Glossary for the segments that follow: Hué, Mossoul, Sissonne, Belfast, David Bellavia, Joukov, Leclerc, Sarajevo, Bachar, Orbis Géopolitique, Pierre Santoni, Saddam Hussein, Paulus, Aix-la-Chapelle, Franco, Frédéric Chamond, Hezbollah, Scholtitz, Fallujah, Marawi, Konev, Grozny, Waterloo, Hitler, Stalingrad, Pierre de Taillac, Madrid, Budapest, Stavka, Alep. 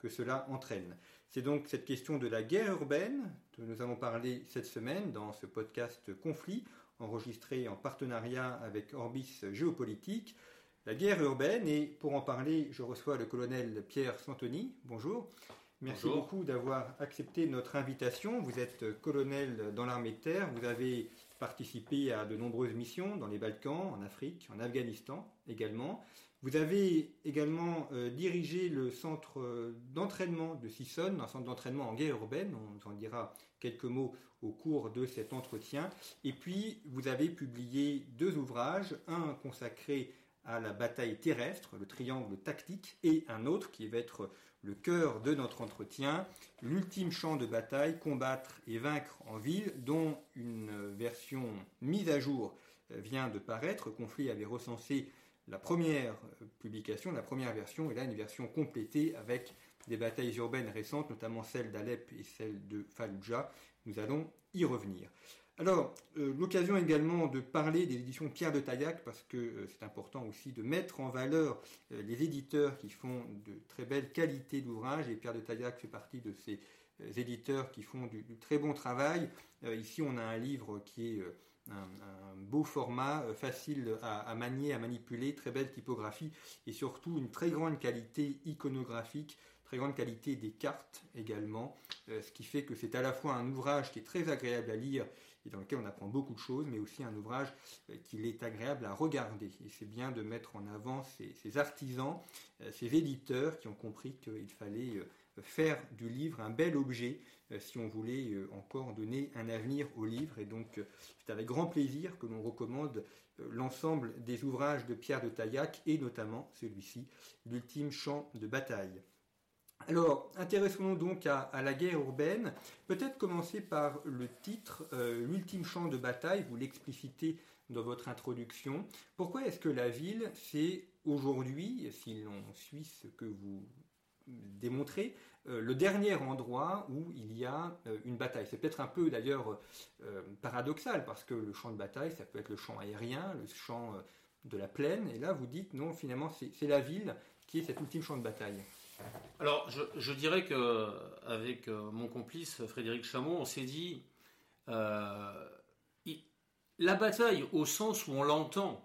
Que cela entraîne. C'est donc cette question de la guerre urbaine dont nous allons parler cette semaine dans ce podcast Conflit, enregistré en partenariat avec Orbis Géopolitique. La guerre urbaine, et pour en parler, je reçois le colonel Pierre Santoni. Bonjour. Merci Bonjour. Beaucoup d'avoir accepté notre invitation. Vous êtes colonel dans l'armée de terre. Vous avez participé à de nombreuses missions dans les Balkans, en Afrique, en Afghanistan également. Vous avez également dirigé le centre d'entraînement de Sissonne, un centre d'entraînement en guerre urbaine. On en dira quelques mots au cours de cet entretien. Et puis, vous avez publié deux ouvrages, un consacré à la bataille terrestre, le triangle tactique, et un autre qui va être le cœur de notre entretien, l'ultime champ de bataille, combattre et vaincre en ville, dont une version mise à jour vient de paraître. Conflit avait recensé la première publication, la première version, et là une version complétée avec des batailles urbaines récentes, notamment celle d'Alep et celle de Fallujah. Nous allons y revenir. Alors, l'occasion également de parler des éditions Pierre de Taillac, parce que c'est important aussi de mettre en valeur les éditeurs qui font de très belles qualités d'ouvrages, et Pierre de Taillac fait partie de ces éditeurs qui font du très bon travail. Ici, on a un livre qui est un beau format, facile à manier, à manipuler, très belle typographie et surtout une très grande qualité iconographique, très grande qualité des cartes également, ce qui fait que c'est à la fois un ouvrage qui est très agréable à lire et dans lequel on apprend beaucoup de choses, mais aussi un ouvrage qu'il est agréable à regarder. Et c'est bien de mettre en avant ces artisans, ces éditeurs qui ont compris qu'il fallait faire du livre un bel objet si on voulait encore donner un avenir au livre. Et donc, c'est avec grand plaisir que l'on recommande l'ensemble des ouvrages de Pierre de Taillac et notamment celui-ci, l'ultime champ de bataille. Alors, intéressons-nous donc à la guerre urbaine. Peut-être commencer par le titre, l'ultime champ de bataille, vous l'explicitez dans votre introduction. Pourquoi est-ce que la ville, c'est aujourd'hui, si l'on suit ce que vous démontrer le dernier endroit où il y a une bataille. C'est peut-être un peu d'ailleurs paradoxal parce que le champ de bataille, ça peut être le champ aérien, le champ de la plaine, et là vous dites non, finalement c'est la ville qui est cet ultime champ de bataille. Alors je dirais qu'avec mon complice Frédéric Chamond, on s'est dit la bataille au sens où on l'entend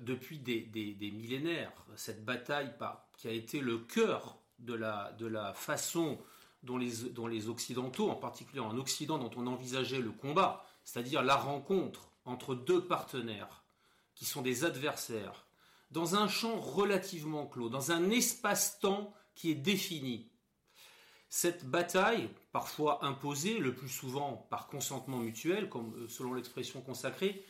depuis des millénaires, cette bataille qui a été le cœur de la façon dont les Occidentaux, en particulier en Occident, dont on envisageait le combat, c'est-à-dire la rencontre entre deux partenaires qui sont des adversaires, dans un champ relativement clos, dans un espace-temps qui est défini. Cette bataille, parfois imposée, le plus souvent par consentement mutuel, comme selon l'expression consacrée,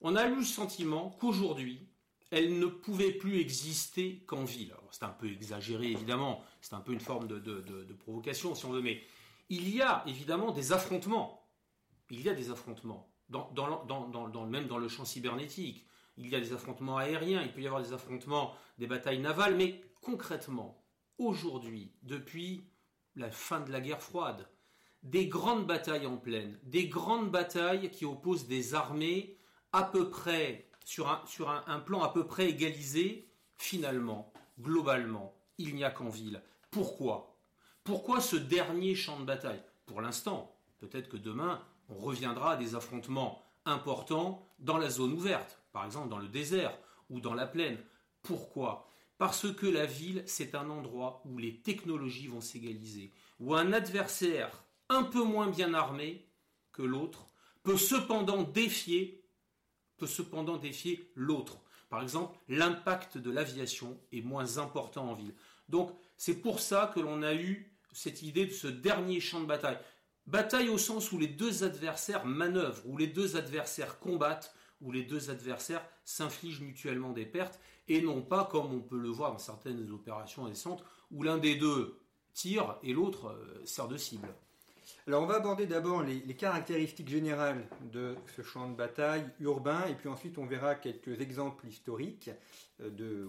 on a eu le sentiment qu'aujourd'hui, elle ne pouvait plus exister qu'en ville. Alors, c'est un peu exagéré, évidemment, c'est un peu une forme de provocation, si on veut, mais il y a évidemment des affrontements. Il y a des affrontements, même dans le champ cybernétique. Il y a des affrontements aériens, il peut y avoir des affrontements, des batailles navales, mais concrètement, aujourd'hui, depuis la fin de la guerre froide, des grandes batailles en plaine, des grandes batailles qui opposent des armées à peu près, sur un plan à peu près égalisé, finalement, globalement, il n'y a qu'en ville. Pourquoi ? Pourquoi ce dernier champ de bataille? Pour l'instant, peut-être que demain, on reviendra à des affrontements importants dans la zone ouverte, par exemple dans le désert ou dans la plaine. Pourquoi ? Parce que la ville, c'est un endroit où les technologies vont s'égaliser, où un adversaire un peu moins bien armé que l'autre peut cependant défier l'autre. Par exemple, l'impact de l'aviation est moins important en ville. Donc, c'est pour ça que l'on a eu cette idée de ce dernier champ de bataille. Bataille au sens où les deux adversaires manœuvrent, où les deux adversaires combattent, où les deux adversaires s'infligent mutuellement des pertes, et non pas comme on peut le voir dans certaines opérations récentes, où l'un des deux tire et l'autre sert de cible. Alors on va aborder d'abord les caractéristiques générales de ce champ de bataille urbain, et puis ensuite on verra quelques exemples historiques au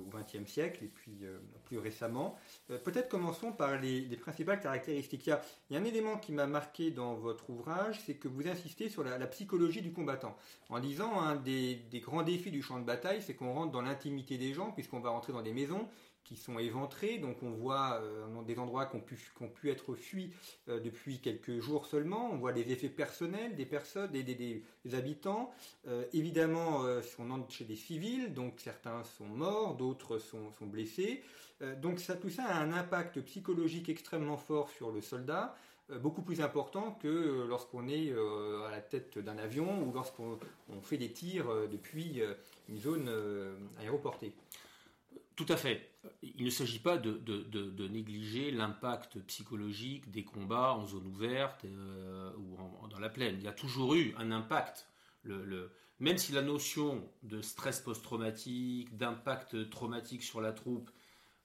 XXe siècle et puis plus récemment. Peut-être commençons par les principales caractéristiques. Il y a un élément qui m'a marqué dans votre ouvrage, c'est que vous insistez sur la psychologie du combattant. En disant un des grands défis du champ de bataille, c'est qu'on rentre dans l'intimité des gens, puisqu'on va rentrer dans des maisons qui sont éventrés, donc on voit des endroits qui ont pu être fuis depuis quelques jours seulement, on voit les effets personnels des personnes, des habitants, évidemment on entre chez des civils, donc certains sont morts, d'autres sont blessés, donc tout ça a un impact psychologique extrêmement fort sur le soldat, beaucoup plus important que lorsqu'on est à la tête d'un avion ou lorsqu'on fait des tirs depuis une zone aéroportée. Tout à fait. Il ne s'agit pas de négliger l'impact psychologique des combats en zone ouverte ou dans la plaine. Il y a toujours eu un impact. Même si la notion de stress post-traumatique, d'impact traumatique sur la troupe,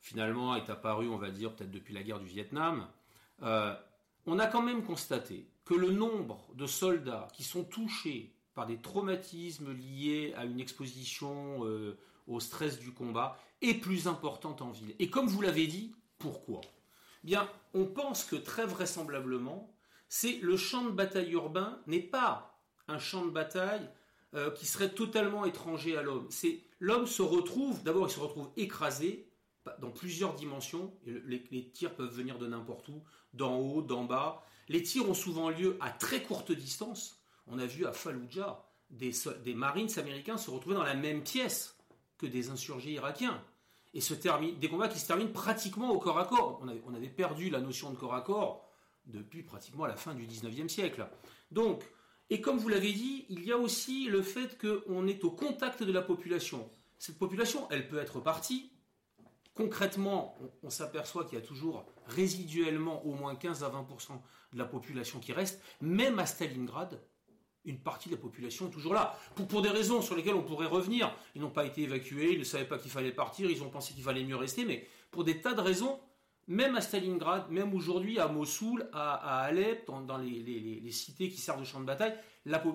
finalement est apparue, on va dire, peut-être depuis la guerre du Vietnam, on a quand même constaté que le nombre de soldats qui sont touchés par des traumatismes liés à une exposition au stress du combat, est plus importante en ville. Et comme vous l'avez dit, pourquoi ? Bien, on pense que très vraisemblablement, c'est le champ de bataille urbain n'est pas un champ de bataille qui serait totalement étranger à l'homme. L'homme se retrouve écrasé dans plusieurs dimensions. Les tirs peuvent venir de n'importe où, d'en haut, d'en bas. Les tirs ont souvent lieu à très courte distance. On a vu à Fallujah des marines américains se retrouver dans la même pièce que des insurgés irakiens. Et des combats qui se terminent pratiquement au corps à corps. On avait perdu la notion de corps à corps depuis pratiquement la fin du 19e siècle. Donc, et comme vous l'avez dit, il y a aussi le fait qu'on est au contact de la population. Cette population, elle peut être partie. Concrètement, on s'aperçoit qu'il y a toujours résiduellement au moins 15 à 20% de la population qui reste, même à Stalingrad. Une partie de la population est toujours là, pour des raisons sur lesquelles on pourrait revenir. Ils n'ont pas été évacués, ils ne savaient pas qu'il fallait partir, ils ont pensé qu'il fallait mieux rester, mais pour des tas de raisons, même à Stalingrad, même aujourd'hui à Mossoul, à Alep, dans les cités qui servent de champs de bataille,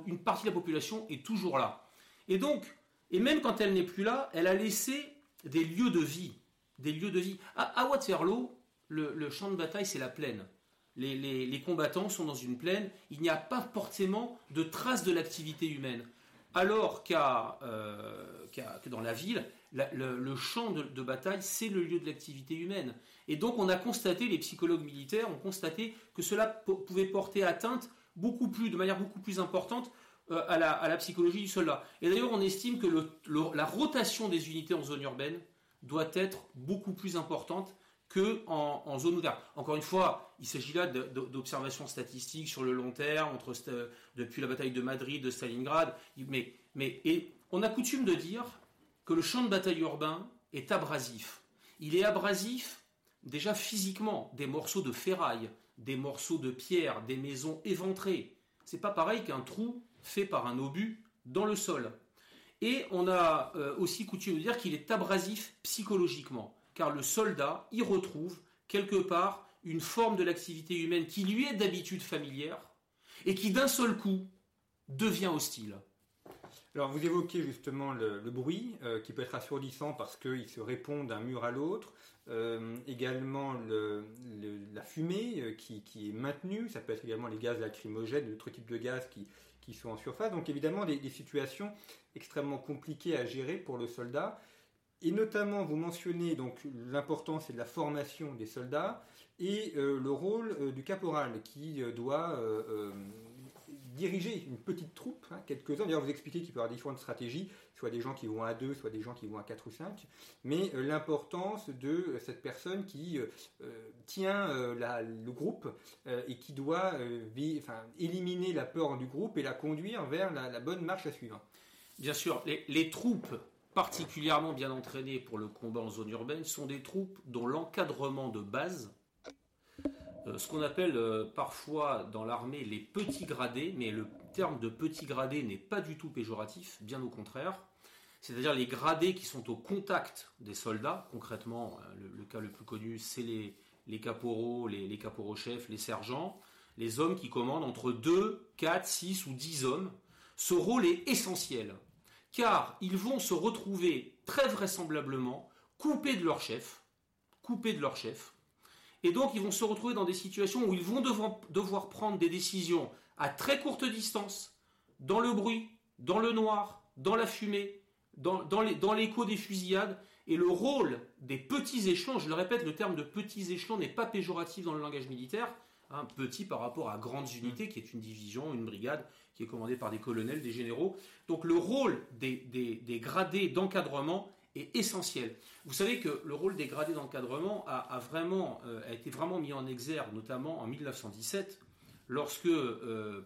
une partie de la population est toujours là. Et donc, et même quand elle n'est plus là, elle a laissé des lieux de vie. À Waterloo, le champ de bataille, c'est la plaine. Les combattants sont dans une plaine, il n'y a pas forcément de traces de l'activité humaine. Alors que dans la ville, le champ de bataille, c'est le lieu de l'activité humaine. Et donc les psychologues militaires ont constaté que cela pouvait porter atteinte de manière beaucoup plus importante à la psychologie du soldat. Et d'ailleurs, on estime que la rotation des unités en zone urbaine doit être beaucoup plus importante que en zone ouverte. Encore une fois, il s'agit là d'observations statistiques sur le long terme, depuis la bataille de Madrid, de Stalingrad, mais on a coutume de dire que le champ de bataille urbain est abrasif. Il est abrasif déjà physiquement, des morceaux de ferraille, des morceaux de pierre, des maisons éventrées. C'est pas pareil qu'un trou fait par un obus dans le sol. Et on a aussi coutume de dire qu'il est abrasif psychologiquement. Car le soldat y retrouve quelque part une forme de l'activité humaine qui lui est d'habitude familière et qui d'un seul coup devient hostile. Alors vous évoquez justement le bruit qui peut être assourdissant parce qu'il se répond d'un mur à l'autre, également la fumée qui est maintenue, ça peut être également les gaz lacrymogènes, d'autres types de gaz qui sont en surface, donc évidemment des situations extrêmement compliquées à gérer pour le soldat. Et notamment, vous mentionnez donc l'importance et de la formation des soldats, et le rôle du caporal qui doit diriger une petite troupe, hein, quelques-uns. D'ailleurs, vous expliquez qu'il peut y avoir différentes stratégies, soit des gens qui vont à 2, soit des gens qui vont à 4 ou 5, mais l'importance de cette personne qui tient le groupe et qui doit éliminer la peur du groupe et la conduire vers la bonne marche à suivre. Bien sûr, les troupes particulièrement bien entraînées pour le combat en zone urbaine sont des troupes dont l'encadrement de base, ce qu'on appelle parfois dans l'armée les petits gradés, mais le terme de petit gradé n'est pas du tout péjoratif, bien au contraire, c'est-à-dire les gradés qui sont au contact des soldats. Concrètement, le cas le plus connu, c'est les caporaux, les caporaux-chefs, les sergents, les hommes qui commandent entre 2, 4, 6 ou 10 hommes. Ce rôle est essentiel, car ils vont se retrouver très vraisemblablement coupés de leur chef, et donc ils vont se retrouver dans des situations où ils vont devoir prendre des décisions à très courte distance, dans le bruit, dans le noir, dans la fumée, dans l'écho des fusillades. Et le rôle des petits échelons, je le répète, le terme de petits échelons n'est pas péjoratif dans le langage militaire, hein, petit par rapport à grandes unités, qui est une division, une brigade, qui est commandée par des colonels, des généraux. Donc le rôle des gradés d'encadrement est essentiel. Vous savez que le rôle des gradés d'encadrement a été vraiment mis en exergue, notamment en 1917, lorsque,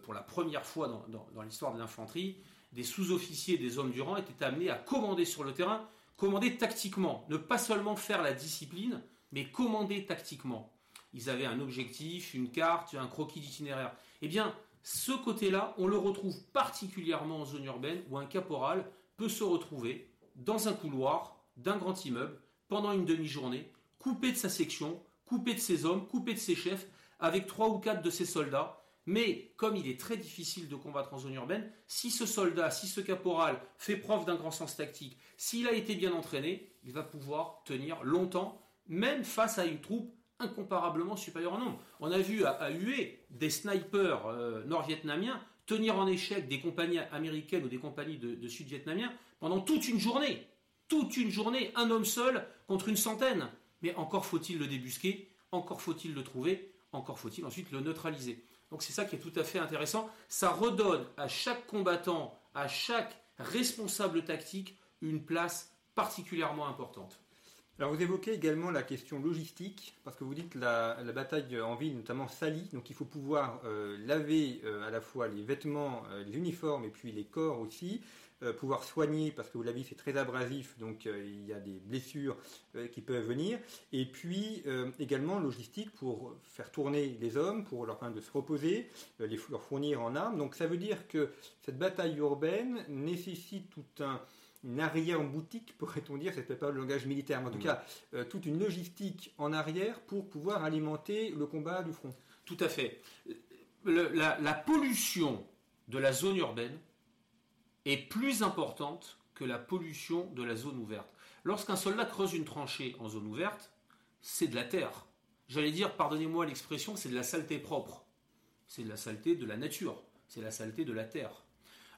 pour la première fois dans l'histoire de l'infanterie, des sous-officiers, des hommes du rang étaient amenés à commander sur le terrain, commander tactiquement, ne pas seulement faire la discipline, mais commander tactiquement. Ils avaient un objectif, une carte, un croquis d'itinéraire. Eh bien, ce côté-là, on le retrouve particulièrement en zone urbaine, où un caporal peut se retrouver dans un couloir d'un grand immeuble pendant une demi-journée, coupé de sa section, coupé de ses hommes, coupé de ses chefs, avec 3 ou 4 de ses soldats. Mais comme il est très difficile de combattre en zone urbaine, si ce caporal fait preuve d'un grand sens tactique, s'il a été bien entraîné, il va pouvoir tenir longtemps, même face à une troupe incomparablement supérieure en nombre. On a vu à Hué des snipers nord-vietnamiens tenir en échec des compagnies américaines ou des compagnies de sud-vietnamiens pendant toute une journée, un homme seul contre une centaine. Mais encore faut-il le débusquer, encore faut-il le trouver, encore faut-il ensuite le neutraliser. Donc c'est ça qui est tout à fait intéressant. Ça redonne à chaque combattant, à chaque responsable tactique, une place particulièrement importante. Alors vous évoquez également la question logistique, parce que vous dites la bataille en ville notamment salit, donc il faut pouvoir laver à la fois les vêtements, les uniformes et puis les corps aussi, pouvoir soigner, parce que vous l'avez dit, c'est très abrasif, donc il y a des blessures qui peuvent venir, et puis également logistique pour faire tourner les hommes, pour leur permettre de se reposer, leur fournir en armes. Donc ça veut dire que cette bataille urbaine nécessite une arrière-boutique, pourrait-on dire, c'est peut-être pas le langage militaire, mais en tout cas, toute une logistique en arrière pour pouvoir alimenter le combat du front. Tout à fait. La pollution de la zone urbaine est plus importante que la pollution de la zone ouverte. Lorsqu'un soldat creuse une tranchée en zone ouverte, c'est de la terre. J'allais dire, pardonnez-moi l'expression, c'est de la saleté propre. C'est de la saleté de la nature. C'est la saleté de la terre.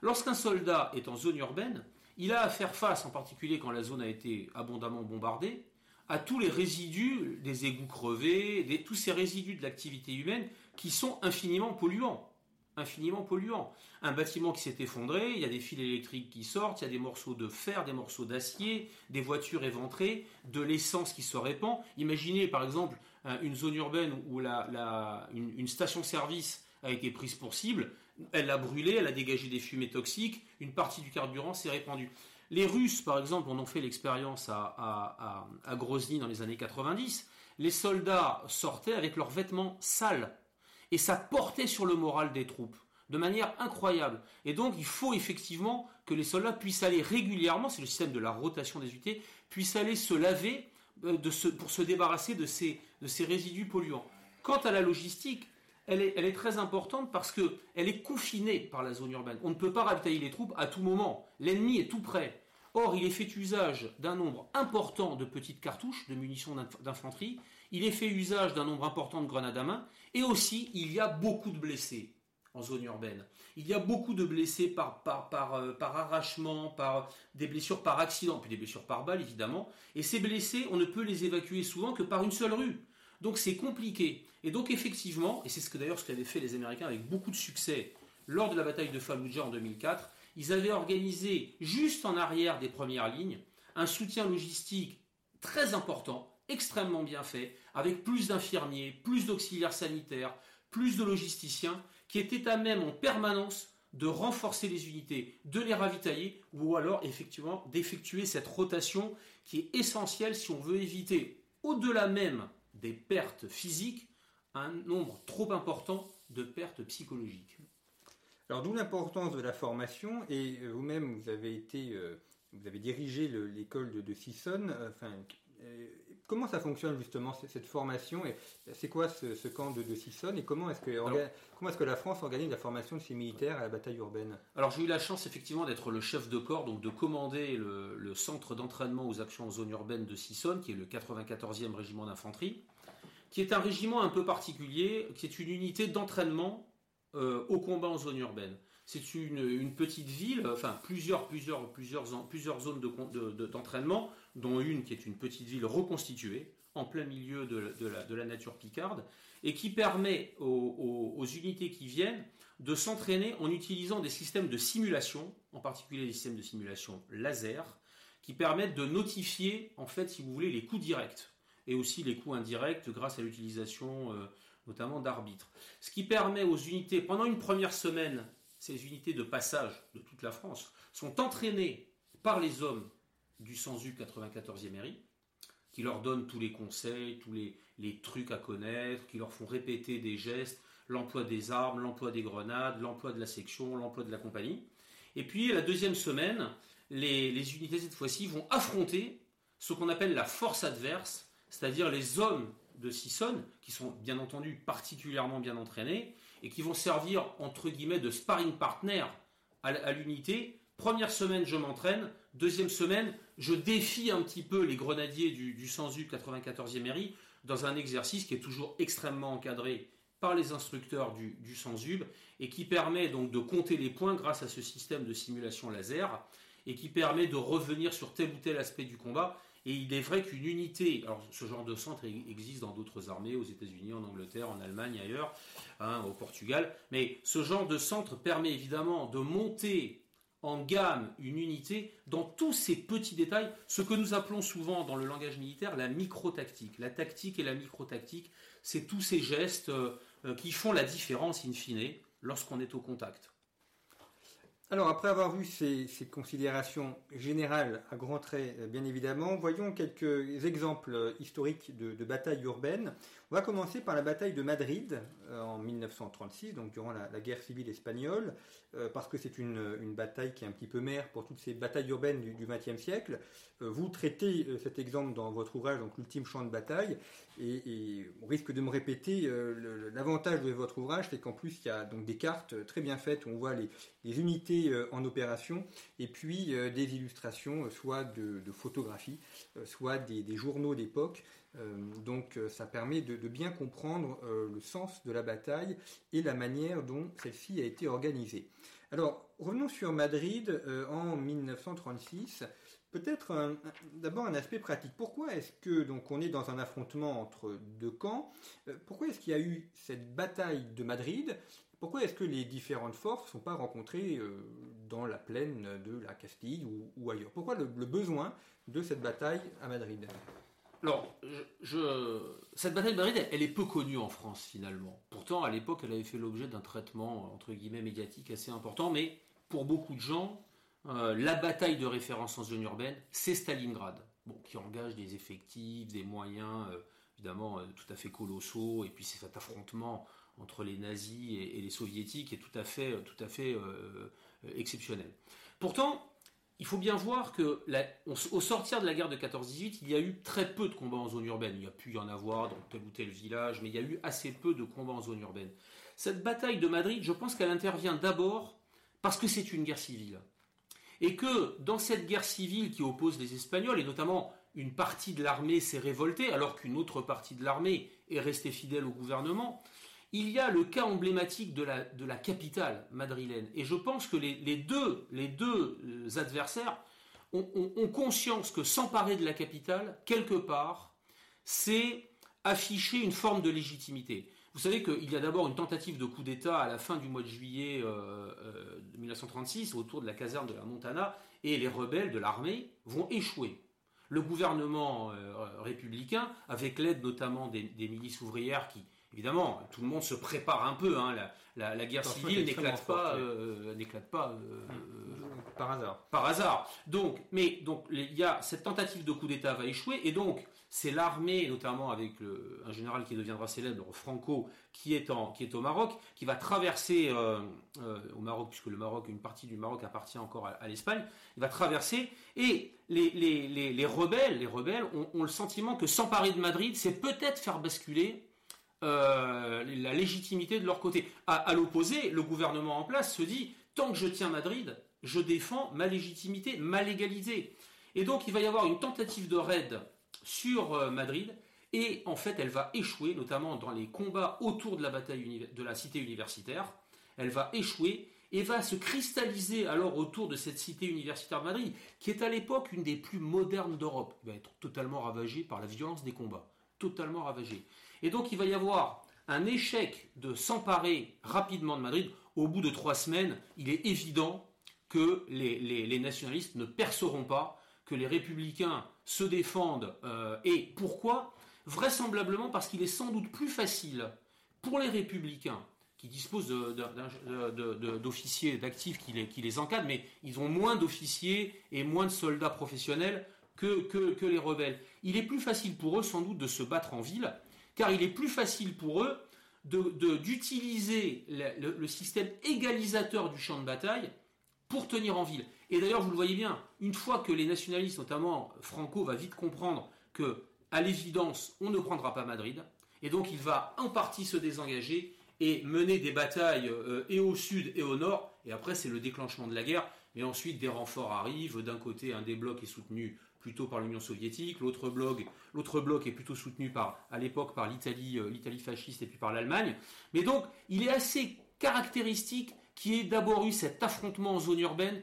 Lorsqu'un soldat est en zone urbaine, il a à faire face, en particulier quand la zone a été abondamment bombardée, à tous les résidus des égouts crevés, tous ces résidus de l'activité humaine qui sont infiniment polluants. Infiniment polluants. Un bâtiment qui s'est effondré, il y a des fils électriques qui sortent, il y a des morceaux de fer, des morceaux d'acier, des voitures éventrées, de l'essence qui se répand. Imaginez par exemple une zone urbaine où une station-service a été prise pour cible, elle l'a brûlée, elle a dégagé des fumées toxiques, une partie du carburant s'est répandue. Les Russes, par exemple, en ont fait l'expérience à Grozny dans les années 90. Les soldats sortaient avec leurs vêtements sales, et ça portait sur le moral des troupes, de manière incroyable. Et donc, il faut effectivement que les soldats puissent aller régulièrement, c'est le système de la rotation des unités, puissent aller se laver pour se débarrasser de ces résidus polluants. Quant à la logistique, elle est très importante parce que elle est confinée par la zone urbaine. On ne peut pas ravitailler les troupes à tout moment. L'ennemi est tout près. Or, il est fait usage d'un nombre important de petites cartouches, de munitions d'infanterie. Il est fait usage d'un nombre important de grenades à main. Et aussi, il y a beaucoup de blessés en zone urbaine. Il y a beaucoup de blessés par arrachement, par des blessures par accident, puis des blessures par balle, évidemment. Et ces blessés, on ne peut les évacuer souvent que par une seule rue. Donc c'est compliqué. Et donc effectivement, et c'est ce qu'avaient fait les Américains avec beaucoup de succès lors de la bataille de Fallujah en 2004, ils avaient organisé juste en arrière des premières lignes un soutien logistique très important, extrêmement bien fait, avec plus d'infirmiers, plus d'auxiliaires sanitaires, plus de logisticiens, qui étaient à même en permanence de renforcer les unités, de les ravitailler, ou alors effectivement d'effectuer cette rotation qui est essentielle si on veut éviter, au-delà même des pertes physiques, un nombre trop important de pertes psychologiques. Alors d'où l'importance de la formation, et vous-même vous avez dirigé l'école de Sissonne. Comment ça fonctionne justement cette formation, et c'est quoi ce camp de Sissonne, et comment est-ce que la France organise la formation de ses militaires à la bataille urbaine? Alors j'ai eu la chance effectivement d'être le chef de corps, donc de commander le centre d'entraînement aux actions en zone urbaine de Sissonne, qui est le 94e régiment d'infanterie, qui est un régiment un peu particulier, qui est une unité d'entraînement au combat en zone urbaine. C'est une petite ville, enfin plusieurs zones d'entraînement, dont une qui est une petite ville reconstituée, en plein milieu de la nature picarde, et qui permet aux unités qui viennent de s'entraîner en utilisant des systèmes de simulation, en particulier des systèmes de simulation laser, qui permettent de notifier, en fait, si vous voulez, les coups directs, et aussi les coups indirects grâce à l'utilisation notamment d'arbitres. Ce qui permet aux unités, pendant une première semaine, ces unités de passage de toute la France sont entraînées par les hommes du Sansu 94e RI, qui leur donnent tous les conseils, tous les trucs à connaître, qui leur font répéter des gestes, l'emploi des armes, l'emploi des grenades, l'emploi de la section, l'emploi de la compagnie. Et puis la deuxième semaine, les unités cette fois-ci vont affronter ce qu'on appelle la force adverse, c'est-à-dire les hommes de Sissonne, qui sont bien entendu particulièrement bien entraînés, et qui vont servir entre guillemets de sparring partner à l'unité. Première semaine, je m'entraîne. Deuxième semaine, je défie un petit peu les grenadiers du Sansu 94e RI dans un exercice qui est toujours extrêmement encadré par les instructeurs du Sansu, et qui permet donc de compter les points grâce à ce système de simulation laser, et qui permet de revenir sur tel ou tel aspect du combat. Et il est vrai qu'une unité, alors ce genre de centre existe dans d'autres armées, aux États-Unis, en Angleterre, en Allemagne, ailleurs, au Portugal, mais ce genre de centre permet évidemment de monter en gamme une unité dans tous ces petits détails, ce que nous appelons souvent dans le langage militaire la micro-tactique. La tactique et la micro-tactique, c'est tous ces gestes qui font la différence in fine lorsqu'on est au contact. Alors, après avoir vu ces considérations générales à grands traits, bien évidemment, voyons quelques exemples historiques de batailles urbaines. On va commencer par la bataille de Madrid en 1936, donc durant la guerre civile espagnole, parce que c'est une bataille qui est un petit peu mère pour toutes ces batailles urbaines du XXe siècle. Vous traitez cet exemple dans votre ouvrage, donc l'ultime champ de bataille, et on risque de me répéter, l'avantage de votre ouvrage, c'est qu'en plus, il y a donc des cartes très bien faites où on voit les unités en opération, et puis des illustrations, soit de photographies, soit des journaux d'époque. Donc ça permet de bien comprendre le sens de la bataille et la manière dont celle-ci a été organisée. Alors revenons sur Madrid en 1936. Peut-être d'abord un aspect pratique. Pourquoi est-ce que donc on est dans un affrontement entre deux camps? Pourquoi est-ce qu'il y a eu cette bataille de Madrid? Pourquoi est-ce que les différentes forces ne sont pas rencontrées dans la plaine de la Castille ou ailleurs? Pourquoi le besoin de cette bataille à Madrid? Alors, cette bataille de Madrid, elle est peu connue en France finalement. Pourtant, à l'époque, elle avait fait l'objet d'un traitement, entre guillemets, médiatique assez important. Mais pour beaucoup de gens, la bataille de référence en zone urbaine, c'est Stalingrad. Bon, qui engage des effectifs, des moyens, évidemment, tout à fait colossaux. Et puis c'est cet affrontement entre les nazis et les soviétiques est tout à fait exceptionnel. Pourtant, il faut bien voir que au sortir de la guerre de 14-18, il y a eu très peu de combats en zone urbaine. Il y a pu y en avoir dans tel ou tel village, mais il y a eu assez peu de combats en zone urbaine. Cette bataille de Madrid, je pense qu'elle intervient d'abord parce que c'est une guerre civile. Et que dans cette guerre civile qui oppose les Espagnols, et notamment une partie de l'armée s'est révoltée, alors qu'une autre partie de l'armée est restée fidèle au gouvernement, il y a le cas emblématique de la capitale madrilène. Et je pense que les deux adversaires ont conscience que s'emparer de la capitale, quelque part, c'est afficher une forme de légitimité. Vous savez qu'il y a d'abord une tentative de coup d'État à la fin du mois de juillet 1936 autour de la caserne de la Montana, et les rebelles de l'armée vont échouer. Le gouvernement républicain, avec l'aide notamment des milices ouvrières qui, évidemment, tout le monde se prépare un peu, hein, la guerre civile n'éclate pas par hasard. Donc, il y a cette tentative de coup d'État va échouer, et donc c'est l'armée, notamment avec un général qui deviendra célèbre, Franco, qui est au Maroc, qui va traverser au Maroc, puisque le Maroc, une partie du Maroc appartient encore à l'Espagne, il va traverser, et les rebelles ont le sentiment que s'emparer de Madrid, c'est peut-être faire basculer la légitimité de leur côté. À l'opposé, le gouvernement en place se dit, tant que je tiens Madrid, je défends ma légitimité, ma légalité. Et donc il va y avoir une tentative de raid sur Madrid, et en fait elle va échouer, notamment dans les combats autour de la bataille de la cité universitaire. Elle va échouer et va se cristalliser alors autour de cette cité universitaire de Madrid, qui est à l'époque une des plus modernes d'Europe. Elle va être totalement ravagée par la violence des combats. Totalement ravagé. Et donc il va y avoir un échec de s'emparer rapidement de Madrid. Au bout de 3 semaines, il est évident que les nationalistes ne perceront pas, que les républicains se défendent. Et pourquoi ? Vraisemblablement parce qu'il est sans doute plus facile pour les républicains, qui disposent d'officiers, d'actifs qui les encadrent, mais ils ont moins d'officiers et moins de soldats professionnels que les rebelles. Il est plus facile pour eux sans doute de se battre en ville, car il est plus facile pour eux d'utiliser le système égalisateur du champ de bataille pour tenir en ville. Et d'ailleurs, vous le voyez bien, une fois que les nationalistes, notamment Franco, va vite comprendre que, à l'évidence, on ne prendra pas Madrid, et donc il va en partie se désengager et mener des batailles et au sud et au nord, et après c'est le déclenchement de la guerre, mais ensuite des renforts arrivent. D'un côté, un des blocs est soutenu plutôt par l'Union soviétique, l'autre bloc est plutôt soutenu à l'époque par l'Italie fasciste et puis par l'Allemagne. Mais donc, il est assez caractéristique qu'il y ait d'abord eu cet affrontement en zone urbaine,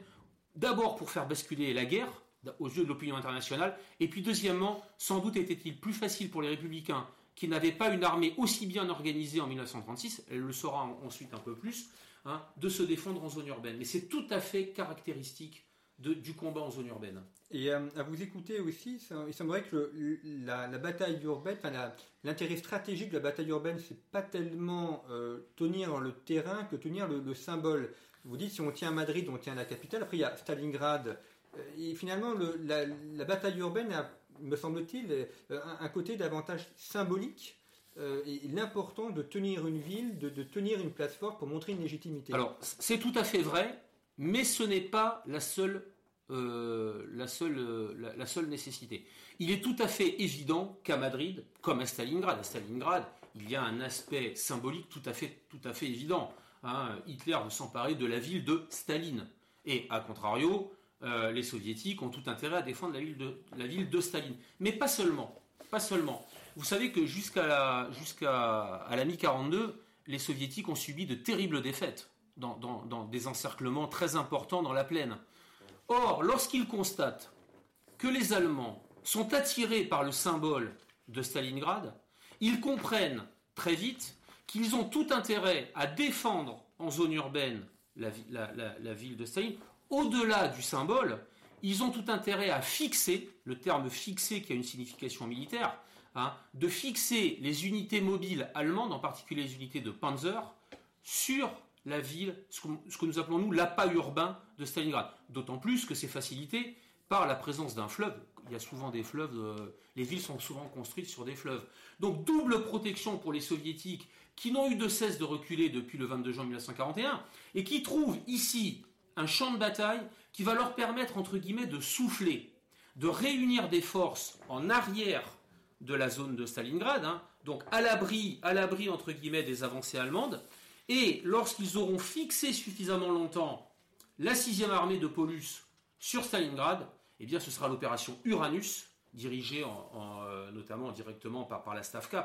d'abord pour faire basculer la guerre aux yeux de l'opinion internationale, et puis deuxièmement, sans doute était-il plus facile pour les républicains qui n'avait pas une armée aussi bien organisée en 1936, elle le saura ensuite un peu plus, hein, de se défendre en zone urbaine. Mais c'est tout à fait caractéristique du combat en zone urbaine. Et à vous écouter aussi, il semblerait que la bataille urbaine, l'intérêt stratégique de la bataille urbaine, c'est pas tellement tenir le terrain que tenir le symbole. Vous dites, si on tient Madrid, on tient la capitale. Après, il y a Stalingrad. Et finalement, la bataille urbaine a, me semble-t-il, un côté davantage symbolique, et l'important de tenir une ville, de tenir une place forte pour montrer une légitimité. Alors, c'est tout à fait vrai, mais ce n'est pas la seule nécessité. Il est tout à fait évident qu'à Madrid, comme à Stalingrad, il y a un aspect symbolique tout à fait évident. Hein, Hitler veut s'emparer de la ville de Staline. Et, à contrario, les soviétiques ont tout intérêt à défendre la ville de Staline. Mais pas seulement. Vous savez que jusqu'à la mi-42, les soviétiques ont subi de terribles défaites dans des encerclements très importants dans la plaine. Or, lorsqu'ils constatent que les Allemands sont attirés par le symbole de Stalingrad, ils comprennent très vite qu'ils ont tout intérêt à défendre en zone urbaine la ville de Staline. Au-delà du symbole, ils ont tout intérêt à fixer, le terme fixer qui a une signification militaire, hein, de fixer les unités mobiles allemandes, en particulier les unités de Panzer, sur la ville, ce que nous appelons nous l'appât urbain de Stalingrad. D'autant plus que c'est facilité par la présence d'un fleuve. Il y a souvent des fleuves, les villes sont souvent construites sur des fleuves. Donc double protection pour les soviétiques qui n'ont eu de cesse de reculer depuis le 22 juin 1941 et qui trouvent ici un champ de bataille qui va leur permettre, entre guillemets, de souffler, de réunir des forces en arrière de la zone de Stalingrad, hein, donc à l'abri, entre guillemets, des avancées allemandes. Et lorsqu'ils auront fixé suffisamment longtemps la 6e armée de Paulus sur Stalingrad, eh bien, ce sera l'opération Uranus, dirigée notamment directement par la Stavka,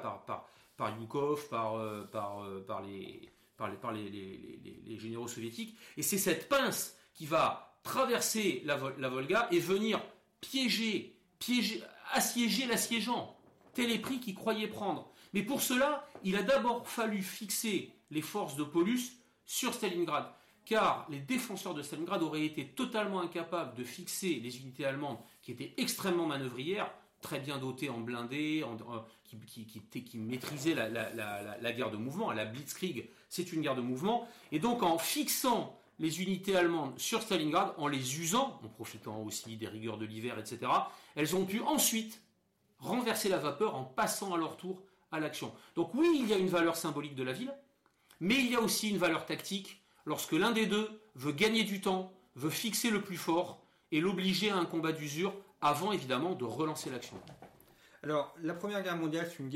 par Joukov, par les généraux soviétiques. Et c'est cette pince qui va traverser la Volga et venir piéger, assiéger l'assiégeant, tel est pris qu'il croyait prendre. Mais pour cela, il a d'abord fallu fixer les forces de Paulus sur Stalingrad, car les défenseurs de Stalingrad auraient été totalement incapables de fixer les unités allemandes qui étaient extrêmement manœuvrières, très bien dotées en blindés, qui maîtrisaient la guerre de mouvement, la Blitzkrieg, c'est une guerre de mouvement, et donc en fixant les unités allemandes sur Stalingrad, en les usant, en profitant aussi des rigueurs de l'hiver, etc., elles ont pu ensuite renverser la vapeur en passant à leur tour à l'action. Donc oui, il y a une valeur symbolique de la ville, mais il y a aussi une valeur tactique lorsque l'un des deux veut gagner du temps, veut fixer le plus fort et l'obliger à un combat d'usure avant évidemment de relancer l'action. Alors, la Première Guerre mondiale, c'est une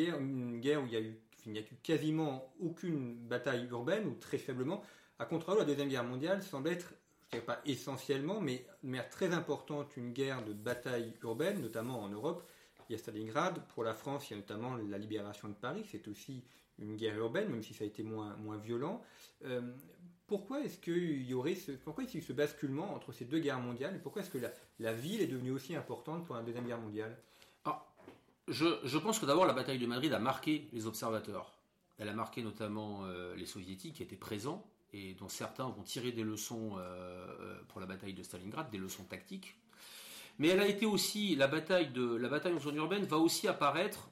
guerre où il n'y a eu quasiment aucune bataille urbaine, ou très faiblement. A contrario, la Deuxième Guerre mondiale semble être, je ne dirais pas essentiellement, mais de manière très importante, une guerre de bataille urbaine, notamment en Europe. Il y a Stalingrad, pour la France, il y a notamment la libération de Paris, c'est aussi une guerre urbaine, même si ça a été moins violent. Pourquoi est-ce qu'il y a eu ce basculement entre ces deux guerres mondiales, et pourquoi est-ce que la ville est devenue aussi importante pour la Deuxième Guerre mondiale ? Alors, je pense que d'abord, la bataille de Madrid a marqué les observateurs. Elle a marqué notamment les soviétiques qui étaient présents, et dont certains vont tirer des leçons pour la bataille de Stalingrad, des leçons tactiques. Mais elle a été aussi, la bataille en zone urbaine va aussi apparaître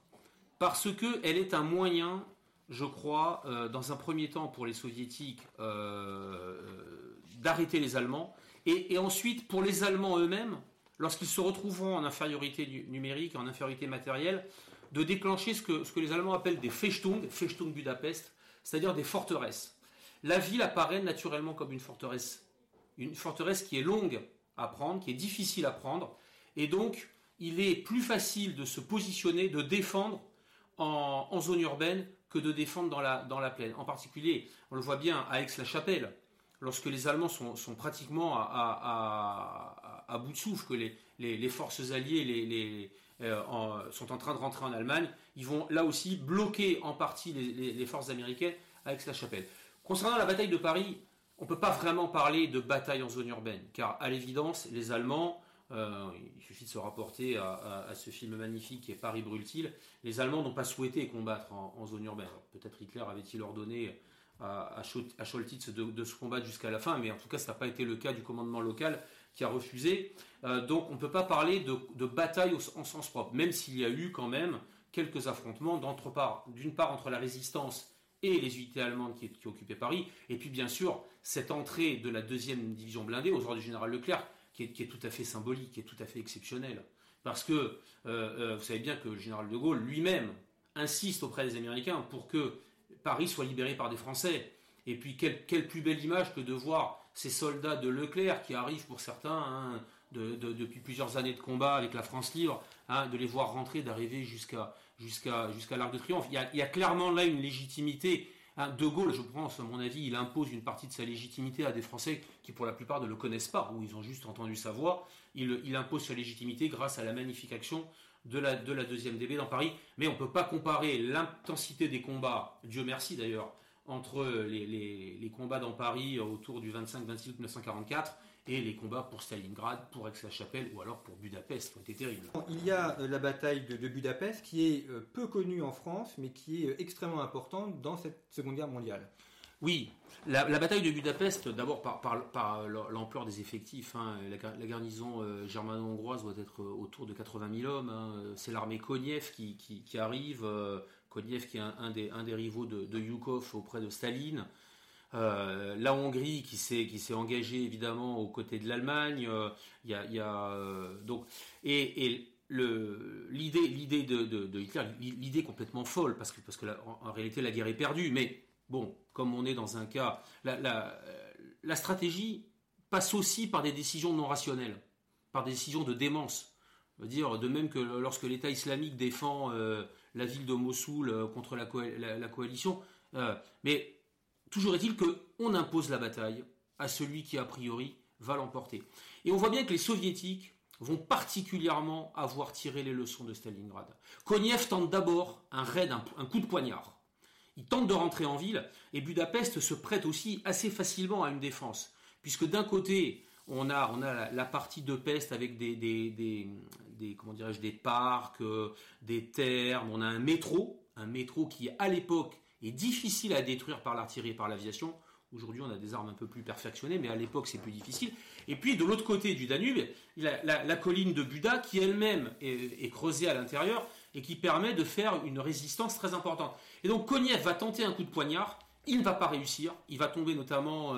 parce que elle est un moyen, je crois, dans un premier temps pour les soviétiques d'arrêter les Allemands, et ensuite pour les Allemands eux-mêmes, lorsqu'ils se retrouveront en infériorité numérique, en infériorité matérielle, de déclencher ce que les Allemands appellent des Festung Budapest, c'est-à-dire des forteresses. La ville apparaît naturellement comme une forteresse qui est longue à prendre, qui est difficile à prendre, et donc il est plus facile de se positionner, de défendre en zone urbaine que de défendre dans la plaine. En particulier, on le voit bien à Aix-la-Chapelle, lorsque les Allemands sont pratiquement à bout de souffle, que les forces alliées sont en train de rentrer en Allemagne, ils vont là aussi bloquer en partie les forces américaines à Aix-la-Chapelle. Concernant la bataille de Paris, on ne peut pas vraiment parler de bataille en zone urbaine, car à l'évidence, les Allemands, il suffit de se rapporter à ce film magnifique qui est Paris brûle-t-il, les Allemands n'ont pas souhaité combattre en zone urbaine. Alors, peut-être Hitler avait-il ordonné à Scholtitz de se combattre jusqu'à la fin, mais en tout cas, ça n'a pas été le cas du commandement local qui a refusé. Donc on ne peut pas parler de bataille en sens propre, même s'il y a eu quand même quelques affrontements, d'une part entre la résistance et les unités allemandes qui occupaient Paris, et puis bien sûr, cette entrée de la 2e division blindée aux ordres du général Leclerc, qui est tout à fait symbolique, qui est tout à fait exceptionnelle. Parce que, vous savez bien que le général de Gaulle lui-même insiste auprès des Américains pour que Paris soit libéré par des Français. Et puis, quelle plus belle image que de voir ces soldats de Leclerc qui arrivent, pour certains, depuis plusieurs années de combat avec la France libre, de les voir rentrer, d'arriver jusqu'à l'Arc de Triomphe. Il y a clairement là une légitimité. De Gaulle, je pense, à mon avis, il impose une partie de sa légitimité à des Français qui, pour la plupart, ne le connaissent pas, ou ils ont juste entendu sa voix. Il impose sa légitimité grâce à la magnifique action de la 2e DB dans Paris. Mais on ne peut pas comparer l'intensité des combats, Dieu merci d'ailleurs, entre les combats dans Paris autour du 25-26 août 1944 et les combats pour Stalingrad, pour Aix-la-Chapelle ou alors pour Budapest, qui ont été terribles. Il y a la bataille de Budapest qui est peu connue en France, mais qui est extrêmement importante dans cette Seconde Guerre mondiale. Oui, la bataille de Budapest, d'abord par l'ampleur des effectifs, la garnison germano-hongroise doit être autour de 80 000 hommes, c'est l'armée Konev qui arrive, Konev qui est un des rivaux de Joukov auprès de Staline, la Hongrie qui s'est engagée évidemment aux côtés de l'Allemagne, l'idée de Hitler, l'idée complètement folle, parce que en réalité la guerre est perdue, mais bon, comme on est dans un cas, la stratégie passe aussi par des décisions non rationnelles, par des décisions de démence. Je veux dire, de même que lorsque l'État islamique défend la ville de Mossoul contre la coalition, mais toujours est-il qu'on impose la bataille à celui qui, a priori, va l'emporter. Et on voit bien que les soviétiques vont particulièrement avoir tiré les leçons de Stalingrad. Konev tente d'abord un raid, un coup de poignard. Il tente de rentrer en ville, et Budapest se prête aussi assez facilement à une défense, puisque d'un côté, On a la partie de Pest avec des comment dirais-je, des parcs, des thermes. On a un métro qui à l'époque est difficile à détruire par l'artillerie et par l'aviation. Aujourd'hui, on a des armes un peu plus perfectionnées, mais à l'époque, c'est plus difficile. Et puis, de l'autre côté du Danube, la colline de Buda, qui elle-même est creusée à l'intérieur et qui permet de faire une résistance très importante. Et donc, Konev va tenter un coup de poignard. Il ne va pas réussir. Il va tomber notamment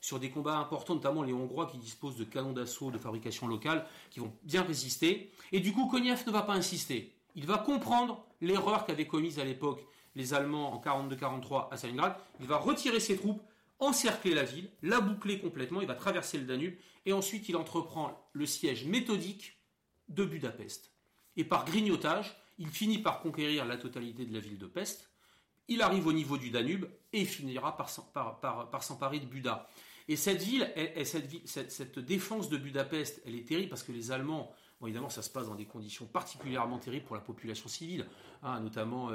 sur des combats importants, notamment les Hongrois qui disposent de canons d'assaut de fabrication locale, qui vont bien résister. Et du coup, Konev ne va pas insister. Il va comprendre l'erreur qu'avaient commise à l'époque les Allemands en 42-43 à Stalingrad. Il va retirer ses troupes, encercler la ville, la boucler complètement, il va traverser le Danube, et ensuite il entreprend le siège méthodique de Budapest. Et par grignotage, il finit par conquérir la totalité de la ville de Pest, il arrive au niveau du Danube, et il finira par s'emparer de Buda. Et cette ville, cette défense de Budapest, elle est terrible parce que les Allemands, bon, évidemment, ça se passe dans des conditions particulièrement terribles pour la population civile. Hein, notamment,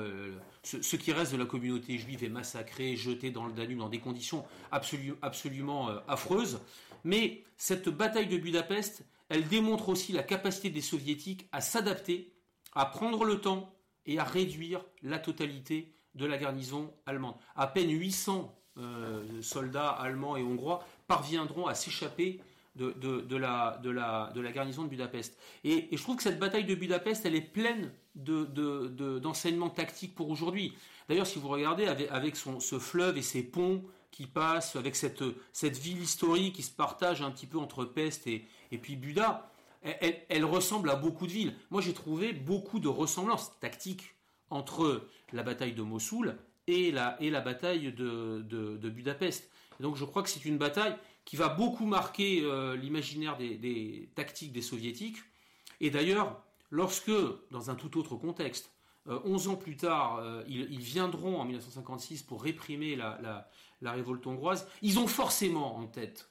ce qui reste de la communauté juive est massacré, jeté dans le Danube dans des conditions absolument affreuses. Mais cette bataille de Budapest, elle démontre aussi la capacité des Soviétiques à s'adapter, à prendre le temps et à réduire la totalité de la garnison allemande. À peine 800 soldats allemands et hongrois parviendront à s'échapper de la garnison de Budapest. Et je trouve que cette bataille de Budapest, elle est pleine d'enseignements tactiques pour aujourd'hui. D'ailleurs, si vous regardez avec ce fleuve et ses ponts qui passent, avec cette ville historique qui se partage un petit peu entre Pest et puis Buda, elle ressemble à beaucoup de villes. Moi, j'ai trouvé beaucoup de ressemblances tactiques entre la bataille de Mossoul et la bataille de Budapest. Et donc, je crois que c'est une bataille qui va beaucoup marquer l'imaginaire des tactiques des soviétiques. Et d'ailleurs, lorsque, dans un tout autre contexte, 11 ans plus tard, ils viendront en 1956 pour réprimer la révolte hongroise, ils ont forcément en tête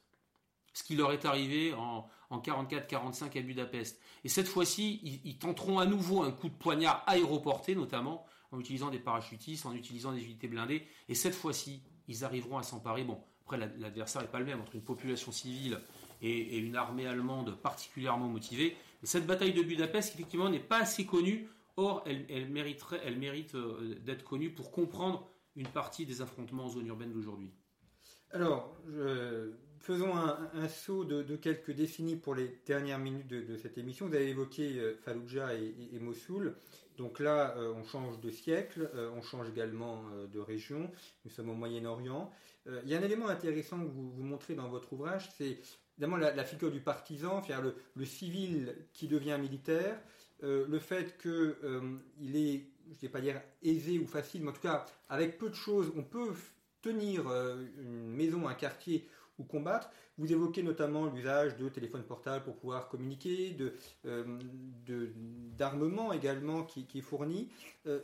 ce qui leur est arrivé en 44-45 à Budapest. Et cette fois-ci, ils tenteront à nouveau un coup de poignard aéroporté, notamment en utilisant des parachutistes, en utilisant des unités blindées. Et cette fois-ci, ils arriveront à s'emparer. Bon, après, l'adversaire n'est pas le même entre une population civile et une armée allemande particulièrement motivée. Mais cette bataille de Budapest, effectivement, n'est pas assez connue. Or, elle mérite d'être connue pour comprendre une partie des affrontements en zone urbaine d'aujourd'hui. Alors, faisons un saut de quelques décennies pour les dernières minutes de cette émission. Vous avez évoqué Fallujah et Mossoul. Donc là, on change de siècle, on change également de région. Nous sommes au Moyen-Orient. Il y a un élément intéressant que vous montrez dans votre ouvrage, c'est évidemment la figure du partisan, c'est-à-dire le civil qui devient militaire. Le fait qu'il est, je ne vais pas dire aisé ou facile, mais en tout cas, avec peu de choses, on peut tenir une maison, un quartier ou combattre. Vous évoquez notamment l'usage de téléphones portables pour pouvoir communiquer, d'armement également qui est fourni.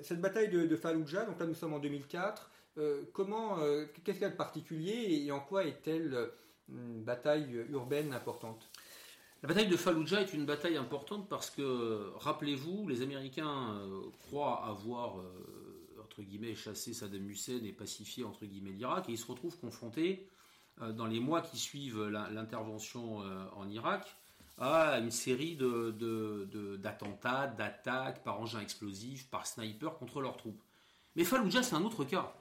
Cette bataille de Fallujah, donc là nous sommes en 2004, qu'est-ce qu'il y a de particulier et en quoi est-elle une bataille urbaine importante ? La bataille de Fallujah est une bataille importante parce que, rappelez-vous, les Américains croient avoir entre guillemets chassé Saddam Hussein et pacifié entre guillemets l'Irak, et ils se retrouvent confrontés dans les mois qui suivent l'intervention en Irak, à une série d'attentats, d'attaques par engins explosifs, par snipers contre leurs troupes. Mais Fallujah, c'est un autre cas.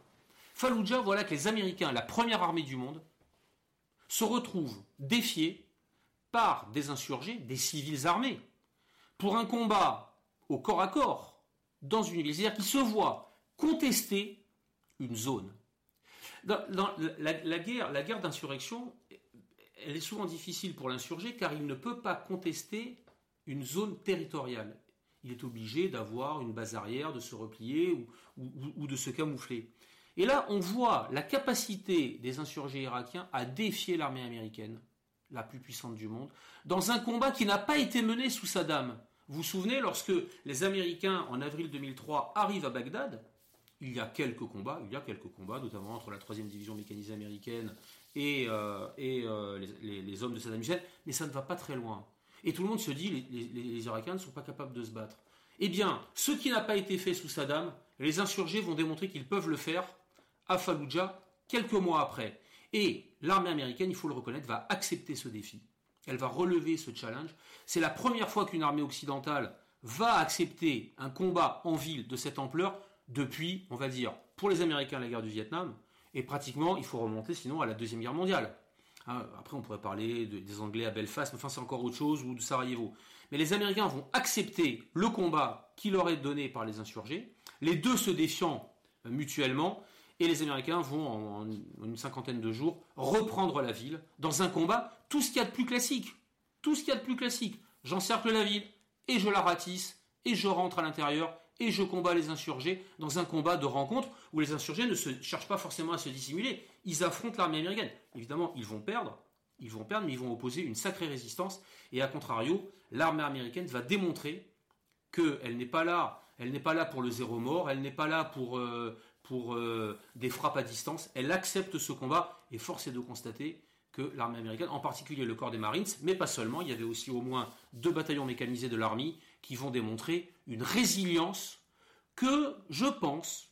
Fallujah, voilà que les Américains, la première armée du monde, se retrouvent défiés par des insurgés, des civils armés, pour un combat au corps à corps, dans une ville, c'est-à-dire qu'ils se voient contester une zone. Dans la guerre d'insurrection, elle est souvent difficile pour l'insurgé car il ne peut pas contester une zone territoriale. Il est obligé d'avoir une base arrière, de se replier ou de se camoufler. Et là, on voit la capacité des insurgés irakiens à défier l'armée américaine, la plus puissante du monde, dans un combat qui n'a pas été mené sous Saddam. Vous vous souvenez, lorsque les Américains, en avril 2003, arrivent à Bagdad, il y a quelques combats, notamment entre la 3e division mécanisée américaine et les hommes de Saddam Hussein, mais ça ne va pas très loin. Et tout le monde se dit, les Irakiens ne sont pas capables de se battre. Eh bien, ce qui n'a pas été fait sous Saddam, les insurgés vont démontrer qu'ils peuvent le faire à Fallujah quelques mois après. Et l'armée américaine, il faut le reconnaître, va accepter ce défi. Elle va relever ce challenge. C'est la première fois qu'une armée occidentale va accepter un combat en ville de cette ampleur depuis, on va dire, pour les Américains, la guerre du Vietnam, et pratiquement, il faut remonter sinon à la Deuxième Guerre mondiale. Après, on pourrait parler des Anglais à Belfast, mais enfin, c'est encore autre chose, ou de Sarajevo. Mais les Américains vont accepter le combat qui leur est donné par les insurgés, les deux se défiant mutuellement, et les Américains vont, en une cinquantaine de jours, reprendre la ville dans un combat, tout ce qu'il y a de plus classique. Tout ce qu'il y a de plus classique. J'encercle la ville, et je la ratisse, et je rentre à l'intérieur, et je combats les insurgés dans un combat de rencontre où les insurgés ne se cherchent pas forcément à se dissimuler. Ils affrontent l'armée américaine. Évidemment, ils vont perdre, mais ils vont opposer une sacrée résistance. Et à contrario, l'armée américaine va démontrer qu'elle n'est pas là. Elle n'est pas là pour le zéro mort, elle n'est pas là pour des frappes à distance. Elle accepte ce combat et force est de constater que l'armée américaine, en particulier le corps des Marines, mais pas seulement, il y avait aussi au moins 2 bataillons mécanisés de l'armée qui vont démontrer une résilience que, je pense,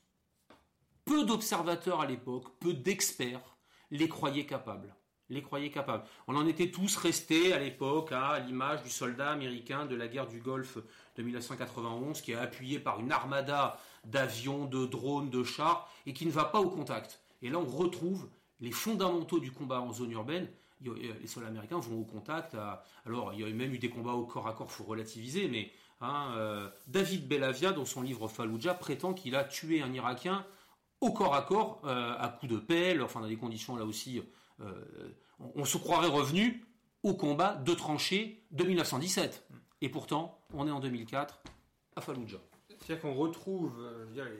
peu d'observateurs à l'époque, peu d'experts les croyaient capables. On en était tous restés à l'époque à l'image du soldat américain de la guerre du Golfe de 1991 qui est appuyé par une armada d'avions, de drones, de chars et qui ne va pas au contact. Et là, on retrouve les fondamentaux du combat en zone urbaine. Les soldats américains vont au contact. Alors, il y a même eu des combats au corps à corps, faut relativiser, mais David Bellavia, dans son livre Fallujah, prétend qu'il a tué un Irakien au corps à corps, à coups de pelle, enfin dans des conditions là aussi, on se croirait revenu au combat de tranchées de 1917. Et pourtant, on est en 2004 à Fallujah. C'est-à-dire qu'on retrouve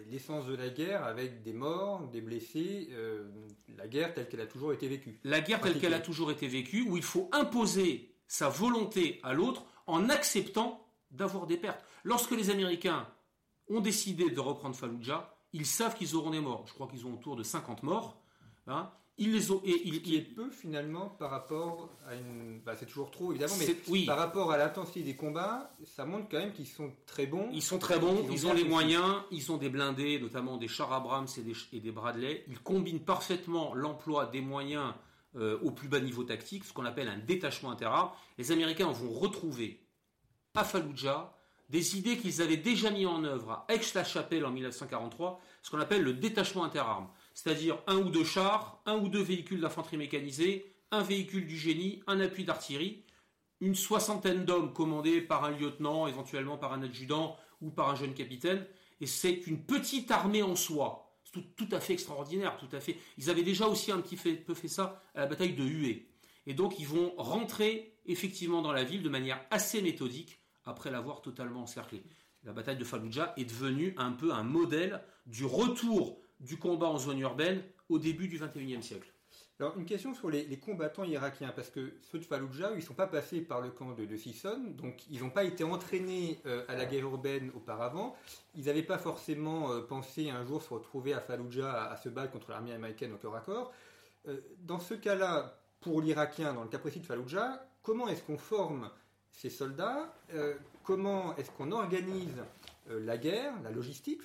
l'essence de la guerre avec des morts, des blessés, la guerre telle qu'elle a toujours été vécue. La guerre telle qu'elle a toujours été vécue, où il faut imposer sa volonté à l'autre en acceptant d'avoir des pertes. Lorsque les Américains ont décidé de reprendre Fallujah, ils savent qu'ils auront des morts. Je crois qu'ils ont autour de 50 morts. Hein. Ils les ont, et ce qui est peu finalement par rapport à une... Bah, c'est toujours trop évidemment, mais oui. Par rapport à l'intensité des combats, ça montre quand même qu'ils sont très bons. Ils sont très bons, ils ont les moyens, ils ont des blindés, notamment des chars Abrams et des Bradley. Ils combinent parfaitement l'emploi des moyens au plus bas niveau tactique, ce qu'on appelle un détachement interarmes. Les Américains vont retrouver à Fallujah des idées qu'ils avaient déjà mis en œuvre à Aix-la-Chapelle en 1943, ce qu'on appelle le détachement interarmes. C'est-à-dire 1 ou 2 chars, 1 ou 2 véhicules d'infanterie mécanisée, un véhicule du génie, un appui d'artillerie, une soixantaine d'hommes commandés par un lieutenant, éventuellement par un adjudant ou par un jeune capitaine. Et c'est une petite armée en soi. C'est tout à fait extraordinaire, tout à fait. Ils avaient déjà aussi un petit peu fait ça à la bataille de Hué. Et donc ils vont rentrer effectivement dans la ville de manière assez méthodique après l'avoir totalement encerclée. La bataille de Fallujah est devenue un peu un modèle du retour du combat en zone urbaine au début du XXIe siècle. Alors, une question sur les combattants irakiens, parce que ceux de Fallujah, ils ne sont pas passés par le camp de Sissonne, donc ils n'ont pas été entraînés à la guerre urbaine auparavant. Ils n'avaient pas forcément pensé un jour se retrouver à Fallujah à se battre contre l'armée américaine au corps à corps. Dans ce cas-là, pour l'Irakien, dans le cas précis de Fallujah, comment est-ce qu'on forme ces soldats, comment est-ce qu'on organise la guerre, la logistique,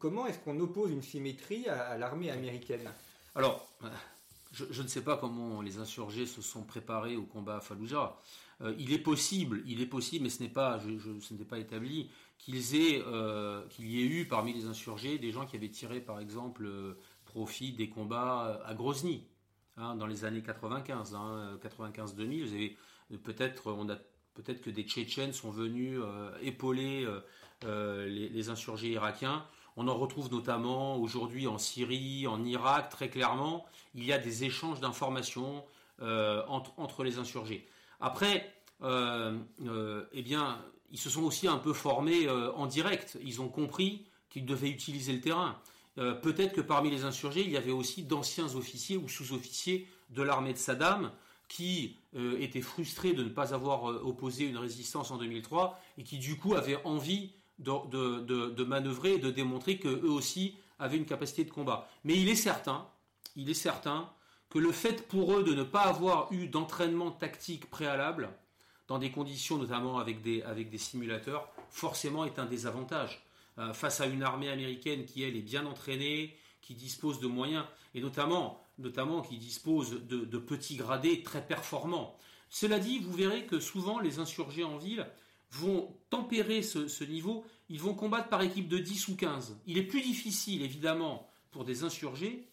comment est-ce qu'on oppose une symétrie à l'armée américaine ? Alors, je ne sais pas comment les insurgés se sont préparés au combat à Fallujah. Il est possible, mais ce n'était pas établi, qu'il y ait eu parmi les insurgés des gens qui avaient tiré, par exemple, profit des combats à Grozny, dans les années 95, 95-2000. Vous avez Peut-être que des Tchétchènes sont venus épauler les insurgés irakiens. On en retrouve notamment aujourd'hui en Syrie, en Irak, très clairement. Il y a des échanges d'informations entre les insurgés. Après, ils se sont aussi un peu formés en direct. Ils ont compris qu'ils devaient utiliser le terrain. Peut-être que parmi les insurgés, il y avait aussi d'anciens officiers ou sous-officiers de l'armée de Saddam qui étaient frustrés de ne pas avoir opposé une résistance en 2003 et qui du coup avaient envie de manœuvrer et de démontrer qu'eux aussi avaient une capacité de combat. Mais il est certain que le fait pour eux de ne pas avoir eu d'entraînement tactique préalable, dans des conditions notamment avec des simulateurs, forcément est un désavantage. Face à une armée américaine qui, elle, est bien entraînée, qui dispose de moyens, et notamment notamment qui disposent de petits gradés très performants. Cela dit, vous verrez que souvent les insurgés en ville vont tempérer ce niveau, ils vont combattre par équipe de 10 ou 15. Il est plus difficile, évidemment, pour des insurgés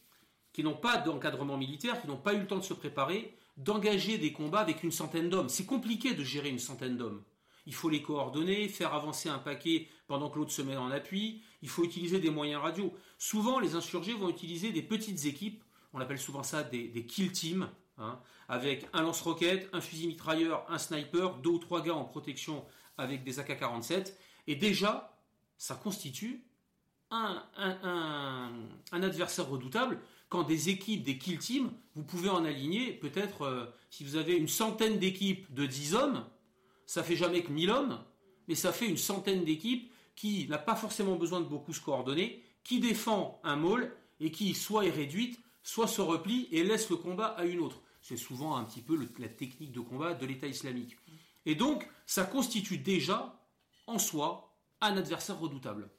qui n'ont pas d'encadrement militaire, qui n'ont pas eu le temps de se préparer, d'engager des combats avec une centaine d'hommes. C'est compliqué de gérer une centaine d'hommes. Il faut les coordonner, faire avancer un paquet pendant que l'autre se met en appui. Il faut utiliser des moyens radio. Souvent, les insurgés vont utiliser des petites équipes. On appelle souvent ça des kill teams, hein, avec un lance-roquette, un fusil mitrailleur, un sniper, 2 ou 3 gars en protection avec des AK-47. Et déjà, ça constitue un adversaire redoutable. Quand des équipes, des kill teams, vous pouvez en aligner peut-être, si vous avez une centaine d'équipes de 10 hommes, ça fait jamais que 1000 hommes, mais ça fait une centaine d'équipes qui n'a pas forcément besoin de beaucoup se coordonner, qui défend un môle et qui soit est réduite, soit se replie et laisse le combat à une autre. C'est souvent un petit peu la technique de combat de l'État islamique. Et donc, ça constitue déjà, en soi, un adversaire redoutable.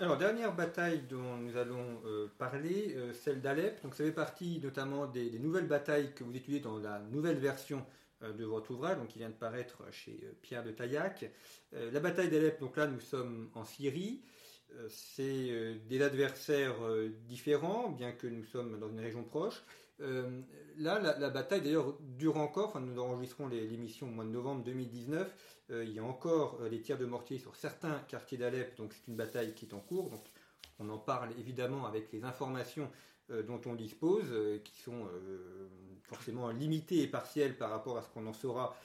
Alors, dernière bataille dont nous allons parler, celle d'Alep. Donc, ça fait partie notamment des nouvelles batailles que vous étudiez dans la nouvelle version de votre ouvrage, donc qui vient de paraître chez Pierre de Taillac. La bataille d'Alep, donc là, nous sommes en Syrie. C'est des adversaires différents, bien que nous sommes dans une région proche. Là, la bataille d'ailleurs dure encore, enfin, nous enregistrons l'émission au mois de novembre 2019, il y a encore des tirs de mortier sur certains quartiers d'Alep, donc c'est une bataille qui est en cours, donc on en parle évidemment avec les informations dont on dispose, qui sont forcément limitées et partielles par rapport à ce qu'on en saura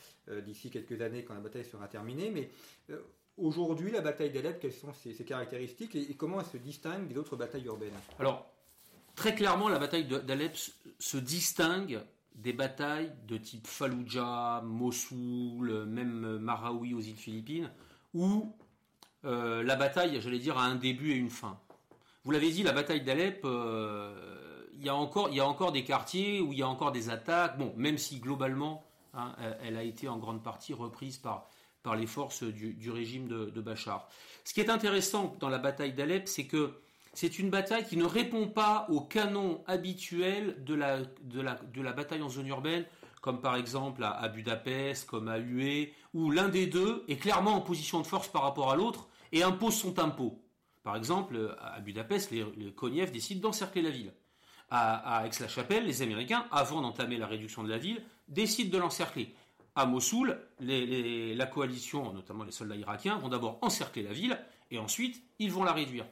d'ici quelques années quand la bataille sera terminée, mais aujourd'hui, la bataille d'Alep, quelles sont ses caractéristiques et comment elle se distingue des autres batailles urbaines? Alors, très clairement, la bataille d'Alep se distingue des batailles de type Fallujah, Mossoul, même Marawi aux îles Philippines, où la bataille, j'allais dire, a un début et une fin. Vous l'avez dit, la bataille d'Alep, il y a encore des quartiers où il y a encore des attaques, bon, même si globalement, hein, elle a été en grande partie reprise par les forces du régime de Bachar. Ce qui est intéressant dans la bataille d'Alep, c'est que c'est une bataille qui ne répond pas aux canons habituels de la bataille en zone urbaine, comme par exemple à Budapest, comme à Hué, où l'un des deux est clairement en position de force par rapport à l'autre et impose son tempo. Par exemple, à Budapest, les Konev décident d'encercler la ville. À Aix-la-Chapelle, les Américains, avant d'entamer la réduction de la ville, décident de l'encercler. À Mossoul, la coalition, notamment les soldats irakiens, vont d'abord encercler la ville et ensuite ils vont la réduire.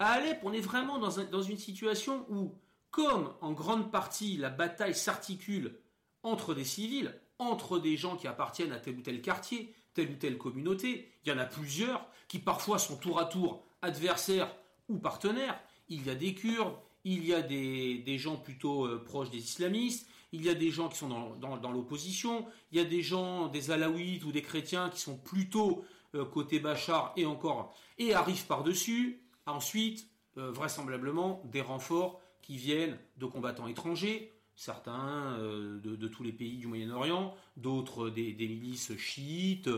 À Alep, on est vraiment dans une situation où, comme en grande partie la bataille s'articule entre des civils, entre des gens qui appartiennent à tel ou tel quartier, telle ou telle communauté, il y en a plusieurs qui parfois sont tour à tour adversaires ou partenaires. Il y a des Kurdes, il y a des gens plutôt proches des islamistes, il y a des gens qui sont dans l'opposition, il y a des gens, des alaouites ou des chrétiens qui sont plutôt côté Bachar et encore, et arrivent par-dessus. Ensuite, vraisemblablement, des renforts qui viennent de combattants étrangers, certains de tous les pays du Moyen-Orient, d'autres des milices chiites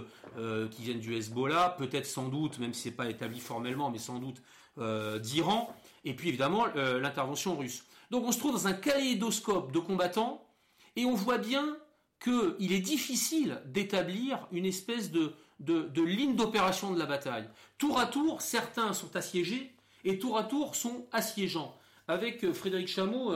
qui viennent du Hezbollah, peut-être sans doute, même si c'est pas établi formellement, mais sans doute d'Iran, et puis évidemment l'intervention russe. Donc on se trouve dans un kaléidoscope de combattants, et on voit bien qu'il est difficile d'établir une espèce de ligne d'opération de la bataille. Tour à tour, certains sont assiégés, et tour à tour sont assiégeants. Avec Frédéric Chamond,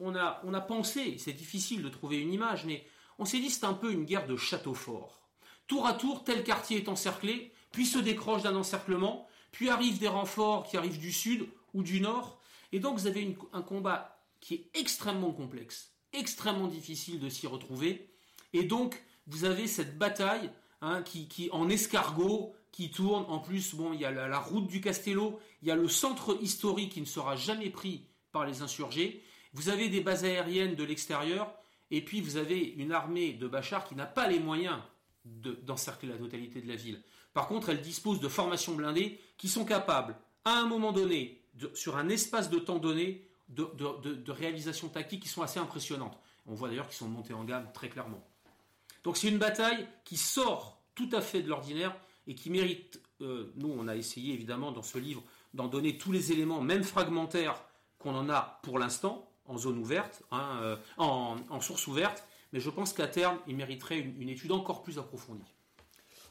on a pensé, c'est difficile de trouver une image, mais on s'est dit c'est un peu une guerre de château fort. Tour à tour, tel quartier est encerclé, puis se décroche d'un encerclement, puis arrivent des renforts qui arrivent du sud ou du nord, et donc vous avez un combat qui est extrêmement complexe, extrêmement difficile de s'y retrouver, et donc vous avez cette bataille qui en escargot, qui tourne. En plus, bon, il y a la route du Castello, il y a le centre historique qui ne sera jamais pris par les insurgés, vous avez des bases aériennes de l'extérieur, et puis vous avez une armée de Bachar qui n'a pas les moyens d'encercler la totalité de la ville. Par contre, elle dispose de formations blindées qui sont capables, à un moment donné, sur un espace de temps donné, de réalisations tactiques qui sont assez impressionnantes. On voit d'ailleurs qu'ils sont montés en gamme très clairement. Donc c'est une bataille qui sort tout à fait de l'ordinaire et qui mérite, nous on a essayé évidemment dans ce livre d'en donner tous les éléments, même fragmentaires, qu'on en a pour l'instant, en zone ouverte, hein, en source ouverte, mais je pense qu'à terme, il mériterait une étude encore plus approfondie.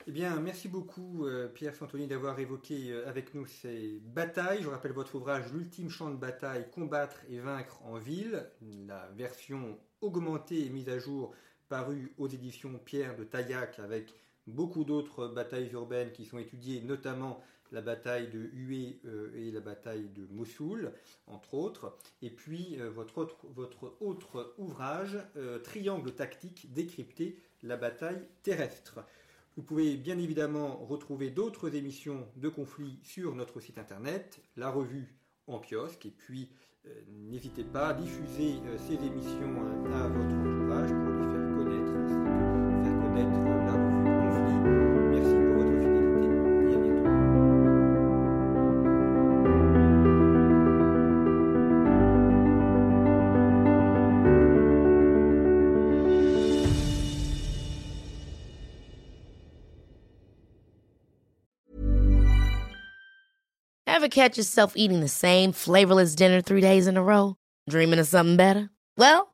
Eh bien, merci beaucoup Pierre Santoni d'avoir évoqué avec nous ces batailles. Je rappelle votre ouvrage « L'ultime champ de bataille, combattre et vaincre en ville », la version augmentée et mise à jour parue aux éditions Pierre de Taillac avec beaucoup d'autres batailles urbaines qui sont étudiées, notamment la bataille de Hué et la bataille de Mossoul, entre autres. Et puis votre autre ouvrage, Triangle tactique, décrypter la bataille terrestre. Vous pouvez bien évidemment retrouver d'autres émissions de conflits sur notre site internet, la revue en kiosque. Et puis n'hésitez pas à diffuser ces émissions à votre entourage pour les faire connaître, ainsi que faire connaître la revue. Ever catch yourself eating the same flavorless dinner 3 days in a row? Dreaming of something better? Well,